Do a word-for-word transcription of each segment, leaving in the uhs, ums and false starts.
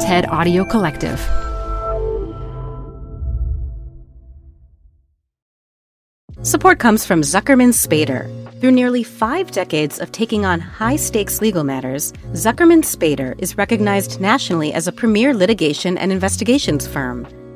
TED Audio Collective. Support comes from Zuckerman Spader. Through nearly five decades of taking on high-stakes legal matters, Zuckerman Spader is recognized nationally as a premier litigation and investigations firm.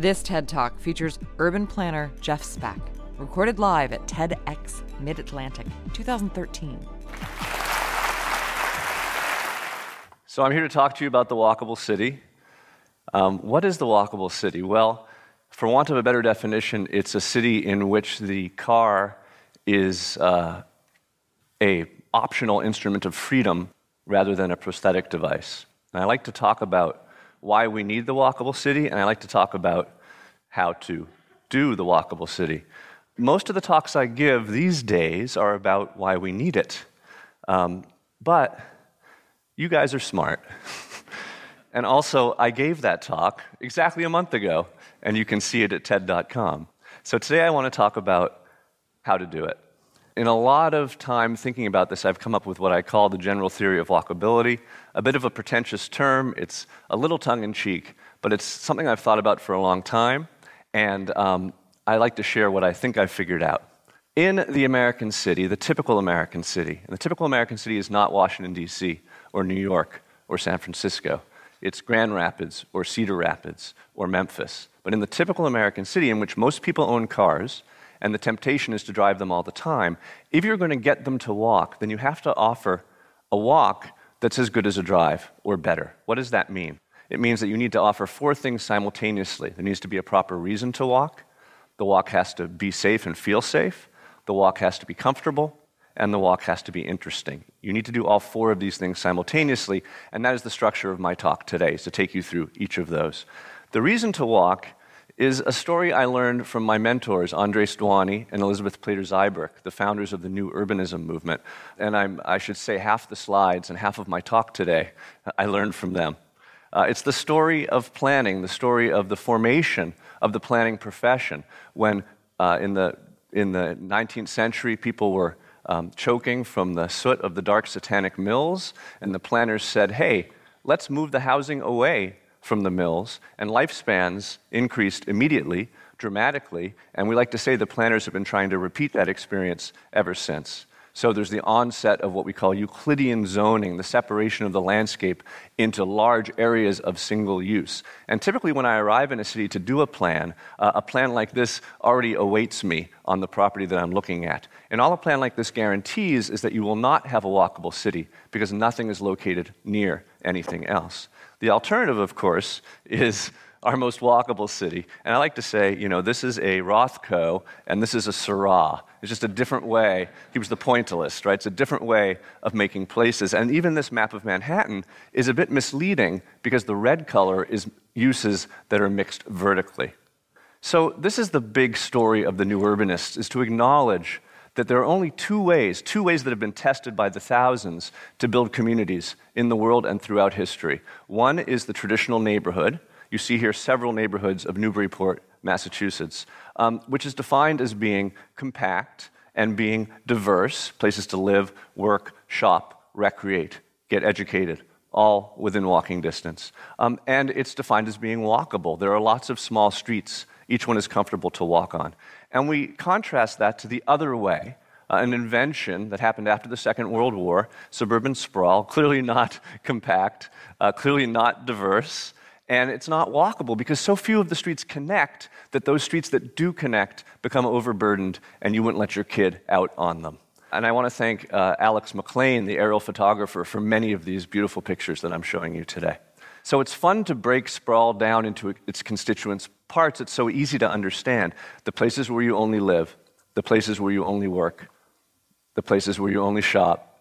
This TED Talk features urban planner Jeff Speck, recorded live at TEDx Mid-Atlantic twenty thirteen. So I'm here to talk to you about the walkable city. Um, what is the walkable city? Well, for want of a better definition, it's a city in which the car is uh, an optional instrument of freedom rather than a prosthetic device. And I like to talk about why we need the walkable city, and I like to talk about how to do the walkable city. Most of the talks I give these days are about why we need it. Um, but you guys are smart. And also, I gave that talk exactly a month ago, and you can see it at TED dot com. So today I want to talk about how to do it. In a lot of time thinking about this, I've come up with what I call the general theory of walkability, a bit of a pretentious term. It's a little tongue-in-cheek, but it's something I've thought about for a long time, and um, I like to share what I think I've figured out. In the American city, the typical American city, and the typical American city is not Washington, D C, or New York, or San Francisco. It's Grand Rapids, or Cedar Rapids, or Memphis. But in the typical American city, in which most people own cars, and the temptation is to drive them all the time, if you're going to get them to walk, then you have to offer a walk that's as good as a drive or better. What does that mean? It means that you need to offer four things simultaneously. There needs to be a proper reason to walk. The walk has to be safe and feel safe. The walk has to be comfortable. And the walk has to be interesting. You need to do all four of these things simultaneously, and that is the structure of my talk today, is to take you through each of those. The reason to walk is a story I learned from my mentors, Andres Duany and Elizabeth Plater-Zyberk, the founders of the New Urbanism movement. And I'm, I should say half the slides and half of my talk today, I learned from them. Uh, it's the story of planning, the story of the formation of the planning profession, when uh, in the in the nineteenth century, people were um, choking from the soot of the dark satanic mills, and the planners said, hey, let's move the housing away from the mills, and lifespans increased immediately, dramatically, and we like to say the planners have been trying to repeat that experience ever since. So there's the onset of what we call Euclidean zoning, the separation of the landscape into large areas of single use. And typically when I arrive in a city to do a plan, uh, a plan like this already awaits me on the property that I'm looking at. And all a plan like this guarantees is that you will not have a walkable city because nothing is located near anything else. The alternative, of course, is our most walkable city. And I like to say, you know, this is a Rothko and this is a Serra. It's just a different way. He was the pointillist, right? It's a different way of making places. And even this map of Manhattan is a bit misleading because the red color is uses that are mixed vertically. So this is the big story of the New Urbanists, is to acknowledge that there are only two ways, two ways that have been tested by the thousands to build communities in the world and throughout history. One is the traditional neighborhood. You see here several neighborhoods of Newburyport, Massachusetts, um, which is defined as being compact and being diverse, places to live, work, shop, recreate, get educated, all within walking distance. Um, and it's defined as being walkable. There are lots of small streets. Each one is comfortable to walk on. And we contrast that to the other way, uh, an invention that happened after the Second World War, suburban sprawl, clearly not compact, uh, clearly not diverse, and it's not walkable because so few of the streets connect that those streets that do connect become overburdened and you wouldn't let your kid out on them. And I want to thank uh, Alex McLean, the aerial photographer, for many of these beautiful pictures that I'm showing you today. So it's fun to break sprawl down into its constituents parts. It's so easy to understand. The places where you only live, the places where you only work, the places where you only shop,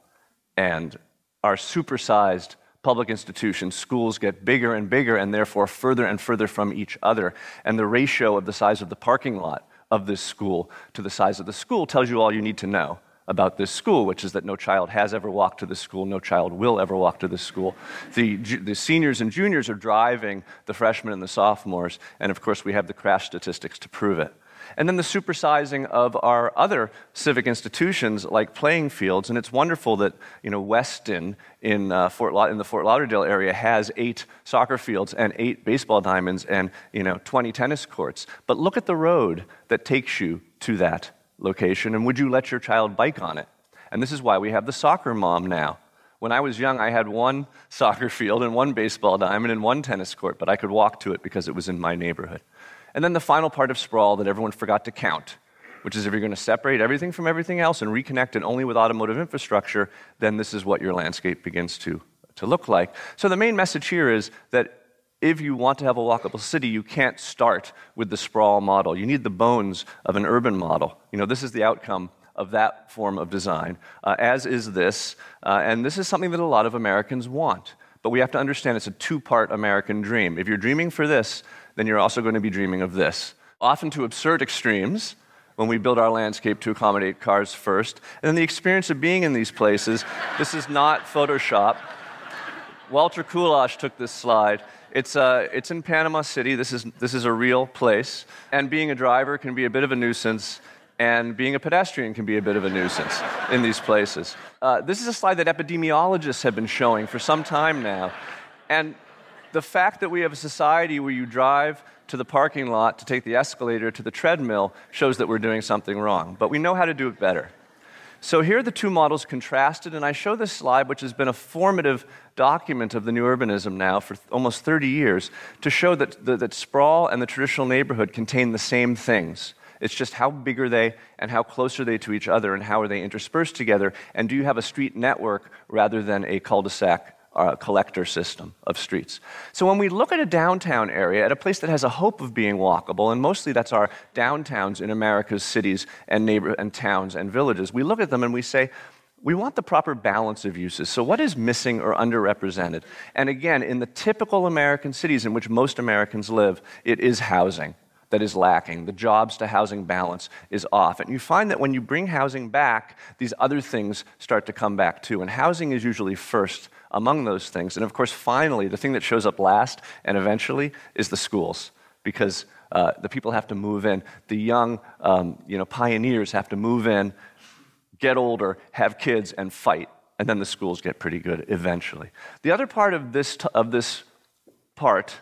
and our supersized public institutions, schools get bigger and bigger and therefore further and further from each other. And the ratio of the size of the parking lot of this school to the size of the school tells you all you need to know about this school, which is that no child has ever walked to this school, no child will ever walk to this school. The, the seniors and juniors are driving the freshmen and the sophomores, and of course we have the crash statistics to prove it. And then the supersizing of our other civic institutions like playing fields, and it's wonderful that you know Weston in uh, Fort La- in the Fort Lauderdale area has eight soccer fields and eight baseball diamonds and you know twenty tennis courts. But look at the road that takes you to that location, and would you let your child bike on it? And this is why we have the soccer mom now. When I was young, I had one soccer field and one baseball diamond and one tennis court, but I could walk to it because it was in my neighborhood. And then the final part of sprawl that everyone forgot to count, which is if you're going to separate everything from everything else and reconnect it only with automotive infrastructure, then this is what your landscape begins to, to look like. So the main message here is that if you want to have a walkable city, you can't start with the sprawl model. You need the bones of an urban model. You know, this is the outcome of that form of design, uh, as is this. Uh, and this is something that a lot of Americans want. But we have to understand it's a two-part American dream. If you're dreaming for this, then you're also going to be dreaming of this. Often to absurd extremes, when we build our landscape to accommodate cars first. And then the experience of being in these places, this is not Photoshop. Walter Kulash took this slide. It's uh, it's in Panama City. This is this is a real place. And being a driver can be a bit of a nuisance, and being a pedestrian can be a bit of a nuisance in these places. Uh, this is a slide that epidemiologists have been showing for some time now. And the fact that we have a society where you drive to the parking lot to take the escalator to the treadmill shows that we're doing something wrong. But we know how to do it better. So here are the two models contrasted, and I show this slide, which has been a formative document of the New Urbanism now for almost thirty years, to show that, that, that sprawl and the traditional neighborhood contain the same things. It's just how big are they, and how close are they to each other, and how are they interspersed together, and do you have a street network rather than a cul-de-sac or a collector system of streets. So when we look at a downtown area, at a place that has a hope of being walkable, and mostly that's our downtowns in America's cities and neighbor and towns and villages, we look at them and we say, we want the proper balance of uses. So what is missing or underrepresented? And again, in the typical American cities in which most Americans live, it is housing that is lacking. The jobs to housing balance is off. And you find that when you bring housing back, these other things start to come back too. And housing is usually first among those things. And of course, finally, the thing that shows up last and eventually is the schools, because uh, the people have to move in. The young um, you know, pioneers have to move in, get older, have kids, and fight. And then the schools get pretty good eventually. The other part of this t- of this part,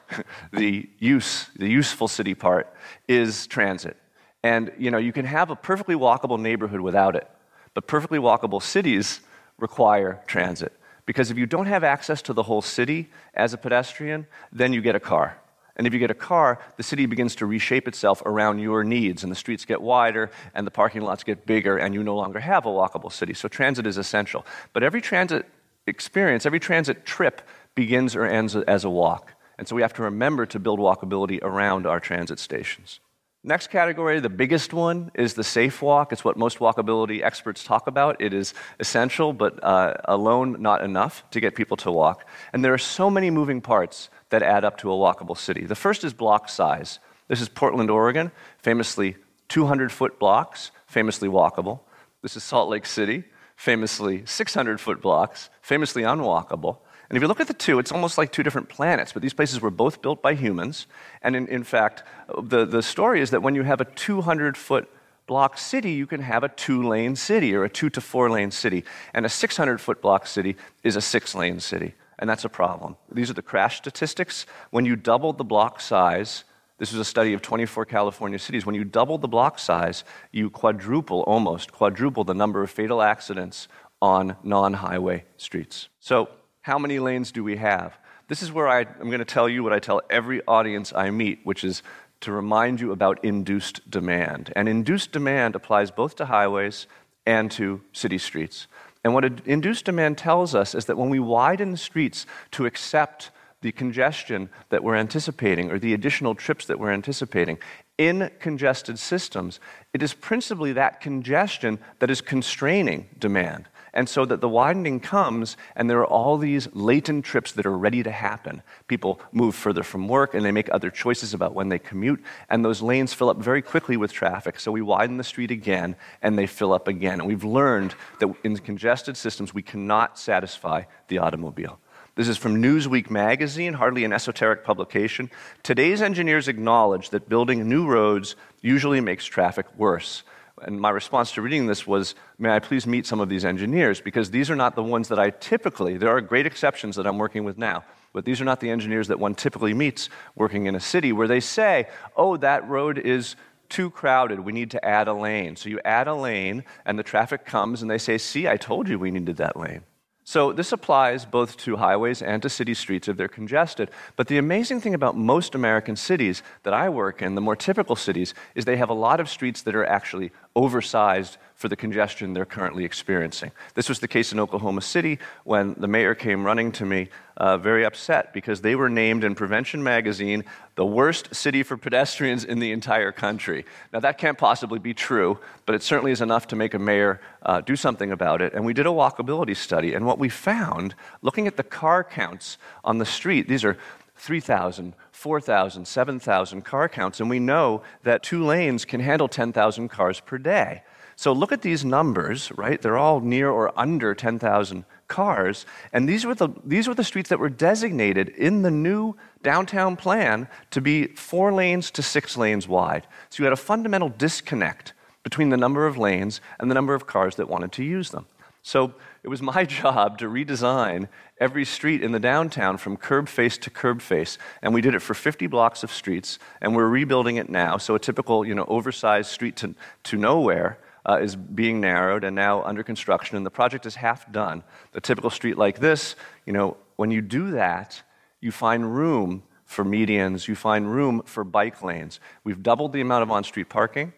the use, the useful city part, is transit. And you know, you can have a perfectly walkable neighborhood without it, but perfectly walkable cities require transit. Because if you don't have access to the whole city as a pedestrian, then you get a car. And if you get a car, the city begins to reshape itself around your needs, and the streets get wider, and the parking lots get bigger, and you no longer have a walkable city. So transit is essential. But every transit experience, every transit trip begins or ends as a walk. And so we have to remember to build walkability around our transit stations. Next category, the biggest one, is the safe walk. It's what most walkability experts talk about. It is essential, but uh, alone not enough to get people to walk. And there are so many moving parts that add up to a walkable city. The first is block size. This is Portland, Oregon, famously two hundred foot blocks, famously walkable. This is Salt Lake City, famously six hundred foot blocks, famously unwalkable. And if you look at the two, it's almost like two different planets, but these places were both built by humans. And in, in fact, the, the story is that when you have a two hundred foot block city, you can have a two-lane city or a two to four-lane city. And a six hundred foot block city is a six-lane city. and that's a problem. These are the crash statistics. When you double the block size, this was a study of twenty-four California cities, when you double the block size, you quadruple, almost quadruple the number of fatal accidents on non-highway streets. So how many lanes do we have? This is where I, I'm going to tell you what I tell every audience I meet, which is to remind you about induced demand. And induced demand applies both to highways and to city streets. And what induced demand tells us is that when we widen streets to accept the congestion that we're anticipating or the additional trips that we're anticipating in congested systems, it is principally that congestion that is constraining demand. And so that the widening comes, and there are all these latent trips that are ready to happen. People move further from work, and they make other choices about when they commute, and those lanes fill up very quickly with traffic. So we widen the street again, and they fill up again. And we've learned that in congested systems, we cannot satisfy the automobile. This is from Newsweek magazine, hardly an esoteric publication. Today's engineers acknowledge that building new roads usually makes traffic worse. And my response to reading this was, may I please meet some of these engineers, because these are not the ones that I typically, there are great exceptions that I'm working with now, but these are not the engineers that one typically meets working in a city where they say, oh, that road is too crowded, we need to add a lane. So you add a lane, and the traffic comes, and they say, see, I told you we needed that lane. So this applies both to highways and to city streets if they're congested. But the amazing thing about most American cities that I work in, the more typical cities, is they have a lot of streets that are actually oversized for the congestion they're currently experiencing. This was the case in Oklahoma City when the mayor came running to me uh, very upset because they were named in Prevention Magazine the worst city for pedestrians in the entire country. Now that can't possibly be true, but it certainly is enough to make a mayor uh, do something about it. And we did a walkability study, and what we found, looking at the car counts on the street, these are three thousand, four thousand, seven thousand car counts, and we know that two lanes can handle ten thousand cars per day. So look at these numbers, right? They're all near or under ten thousand cars, and these were the these were the streets that were designated in the new downtown plan to be four lanes to six lanes wide. So you had a fundamental disconnect between the number of lanes and the number of cars that wanted to use them. So it was my job to redesign every street in the downtown from curb face to curb face, and we did it for fifty blocks of streets, and we're rebuilding it now. So a typical, you know, oversized street to, to nowhere Uh, is being narrowed and now under construction, and the project is half done. A typical street like this, you know, when you do that, you find room for medians, you find room for bike lanes. We've doubled the amount of on-street parking.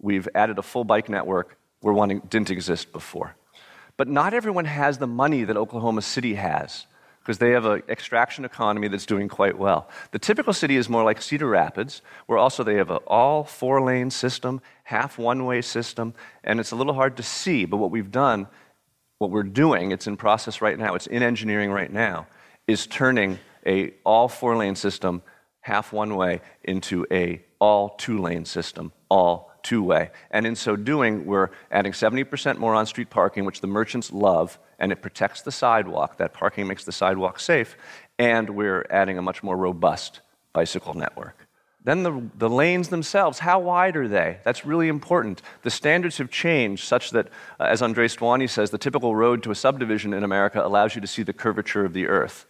We've added a full bike network where one didn't exist before. But not everyone has the money that Oklahoma City has, because they have an extraction economy that's doing quite well. The typical city is more like Cedar Rapids, where also they have an all four-lane system, half one-way system, and it's a little hard to see, but what we've done, what we're doing, it's in process right now, it's in engineering right now, is turning a all four-lane system, half one-way, into a all two-lane system, all two-way. And in so doing, we're adding seventy percent more on-street parking, which the merchants love, and it protects the sidewalk. That parking makes the sidewalk safe, and we're adding a much more robust bicycle network. Then the, the lanes themselves, how wide are they? That's really important. The standards have changed such that, uh, as Andres Duany says, the typical road to a subdivision in America allows you to see the curvature of the earth.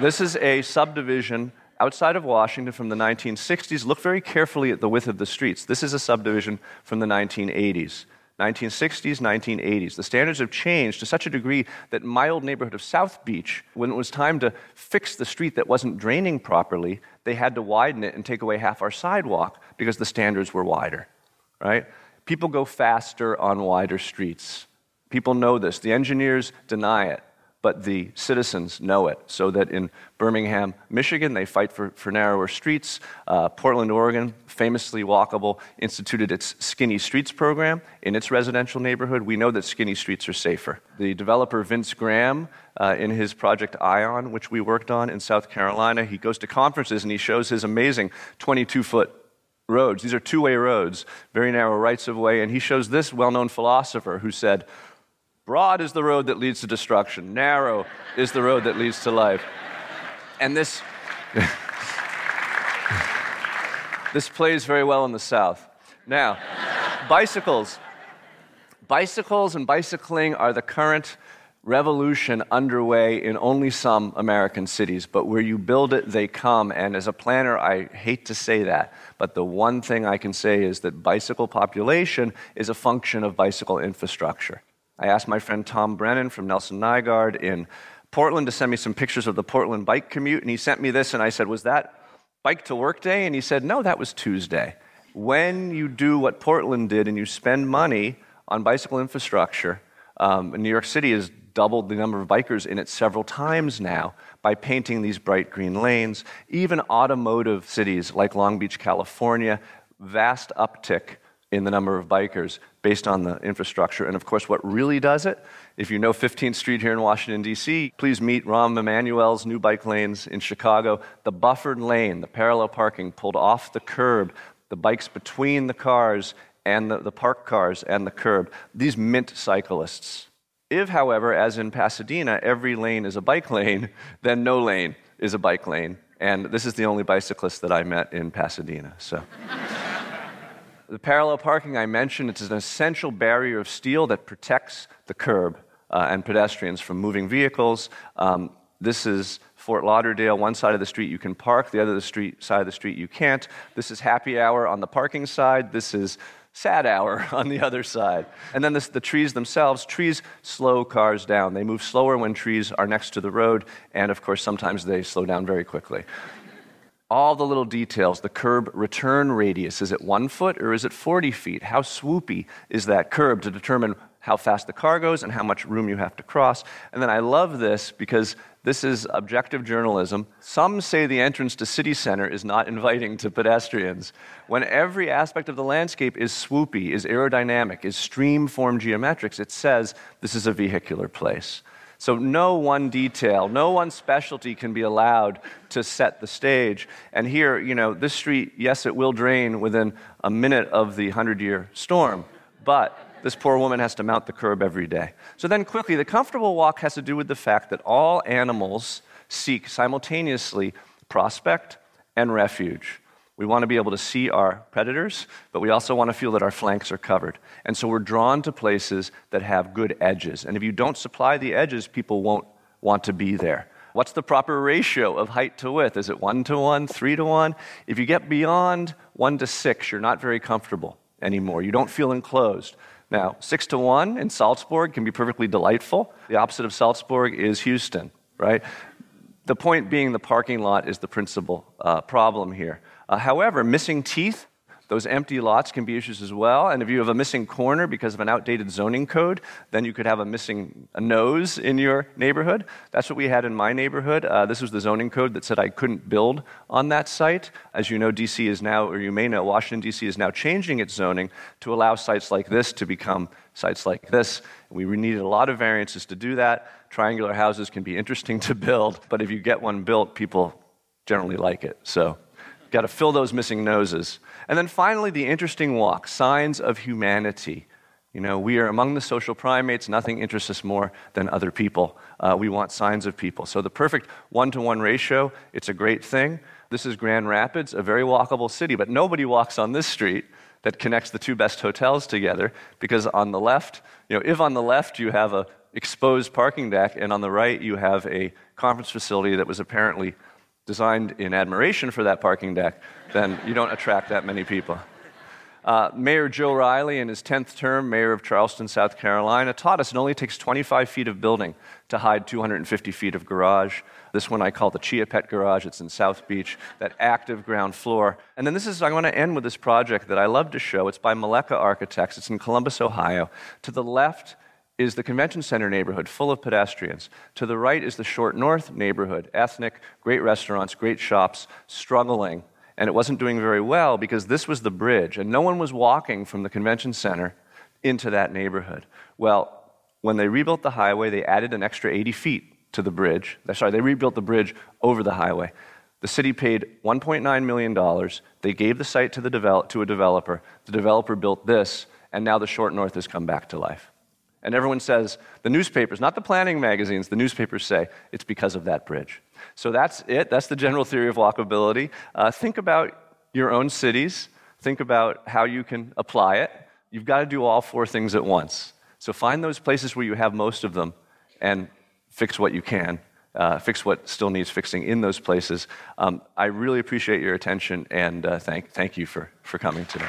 This is a subdivision outside of Washington from the nineteen sixties. Look very carefully at the width of the streets. This is a subdivision from the nineteen eighties. nineteen sixties, nineteen eighties. The standards have changed to such a degree that my old neighborhood of South Beach, when it was time to fix the street that wasn't draining properly, they had to widen it and take away half our sidewalk because the standards were wider, right? People go faster on wider streets. People know this. The engineers deny it, but the citizens know it, so that in Birmingham, Michigan, they fight for, for narrower streets. Uh, Portland, Oregon, famously walkable, instituted its Skinny Streets program in its residential neighborhood. We know that skinny streets are safer. The developer Vince Graham, uh, in his project Ion, which we worked on in South Carolina, he goes to conferences and he shows his amazing twenty-two foot roads. These are two-way roads, very narrow rights of way, and he shows this well-known philosopher who said, broad is the road that leads to destruction. Narrow is the road that leads to life. And this, this plays very well in the South. Now, bicycles. Bicycles and bicycling are the current revolution underway in only some American cities, but where you build it, they come. And as a planner, I hate to say that, but the one thing I can say is that bicycle population is a function of bicycle infrastructure. I asked my friend Tom Brennan from Nelson Nygaard in Portland to send me some pictures of the Portland bike commute, and he sent me this, and I said, was that bike to work day? And he said, no, that was Tuesday. When you do what Portland did and you spend money on bicycle infrastructure, um, New York City has doubled the number of bikers in it several times now by painting these bright green lanes. Even automotive cities like Long Beach, California, vast uptick in the number of bikers based on the infrastructure. And of course, what really does it, if you know fifteenth street here in Washington, D C, please meet Rahm Emanuel's new bike lanes in Chicago. The buffered lane, the parallel parking pulled off the curb, the bikes between the cars and the, the parked cars and the curb. These mint cyclists. If, however, as in Pasadena, every lane is a bike lane, then no lane is a bike lane. And this is the only bicyclist that I met in Pasadena, so... The parallel parking I mentioned, it's an essential barrier of steel that protects the curb uh, and pedestrians from moving vehicles. Um, this is Fort Lauderdale. One side of the street you can park, the other the street, side of the street you can't. This is happy hour on the parking side. This is sad hour on the other side. And then this, the trees themselves, trees slow cars down. They move slower when trees are next to the road, and of course sometimes they slow down very quickly. All the little details, the curb return radius, is it one foot or is it forty feet? How swoopy is that curb to determine how fast the car goes and how much room you have to cross? And then I love this because this is objective journalism. Some say the entrance to city center is not inviting to pedestrians. When every aspect of the landscape is swoopy, is aerodynamic, is stream-form geometrics, it says this is a vehicular place. So no one detail, no one specialty can be allowed to set the stage. And here, you know, this street, yes, it will drain within a minute of the hundred-year storm, but this poor woman has to mount the curb every day. So then quickly, the comfortable walk has to do with the fact that all animals seek simultaneously prospect and refuge. We want to be able to see our predators, but we also want to feel that our flanks are covered. And so we're drawn to places that have good edges. And if you don't supply the edges, people won't want to be there. What's the proper ratio of height to width? Is it one to one, three to one? If you get beyond one to six, you're not very comfortable anymore. You don't feel enclosed. Now, six to one in Salzburg can be perfectly delightful. The opposite of Salzburg is Houston, right? The point being the parking lot is the principal uh, problem here. Uh, however, missing teeth, those empty lots can be issues as well. And if you have a missing corner because of an outdated zoning code, then you could have a missing a nose in your neighborhood. That's what we had in my neighborhood. Uh, this was the zoning code that said I couldn't build on that site. As you know, D C is now, or you may know, Washington, D C is now changing its zoning to allow sites like this to become sites like this. We needed a lot of variances to do that. Triangular houses can be interesting to build, but if you get one built, people generally like it. So... got to fill those missing noses. And then finally, the interesting walk, signs of humanity. You know, we are among the social primates. Nothing interests us more than other people. Uh, we want signs of people. So the perfect one-to-one ratio, it's a great thing. This is Grand Rapids, a very walkable city, but nobody walks on this street that connects the two best hotels together because on the left, you know, if on the left you have an exposed parking deck and on the right you have a conference facility that was apparently designed in admiration for that parking deck, then you don't attract that many people. Uh, Mayor Joe Riley, in his tenth term, mayor of Charleston, South Carolina, taught us it only takes twenty-five feet of building to hide two hundred fifty feet of garage. This one I call the Chia Pet Garage. It's in South Beach, that active ground floor. And then this is, I want to end with this project that I love to show. It's by Maleka Architects. It's in Columbus, Ohio. To the left is the Convention Center neighborhood, full of pedestrians. To the right is the Short North neighborhood, ethnic, great restaurants, great shops, struggling. And it wasn't doing very well because this was the bridge, and no one was walking from the Convention Center into that neighborhood. Well, when they rebuilt the highway, they added an extra eighty feet to the bridge. Sorry, they rebuilt the bridge over the highway. The city paid one point nine million dollars. They gave the site to, the develop- to a developer. The developer built this, and now the Short North has come back to life. And everyone says, the newspapers, not the planning magazines, the newspapers say, it's because of that bridge. So that's it. That's the general theory of walkability. Uh, think about your own cities. Think about how you can apply it. You've got to do all four things at once. So find those places where you have most of them and fix what you can, uh, fix what still needs fixing in those places. Um, I really appreciate your attention, and uh, thank thank you for, for coming today.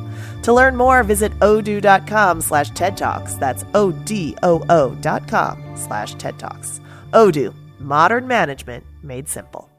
To learn more, visit odoo dot com slash TED Talks. That's O D O O dot com slash TED Talks. Odoo, modern management made simple.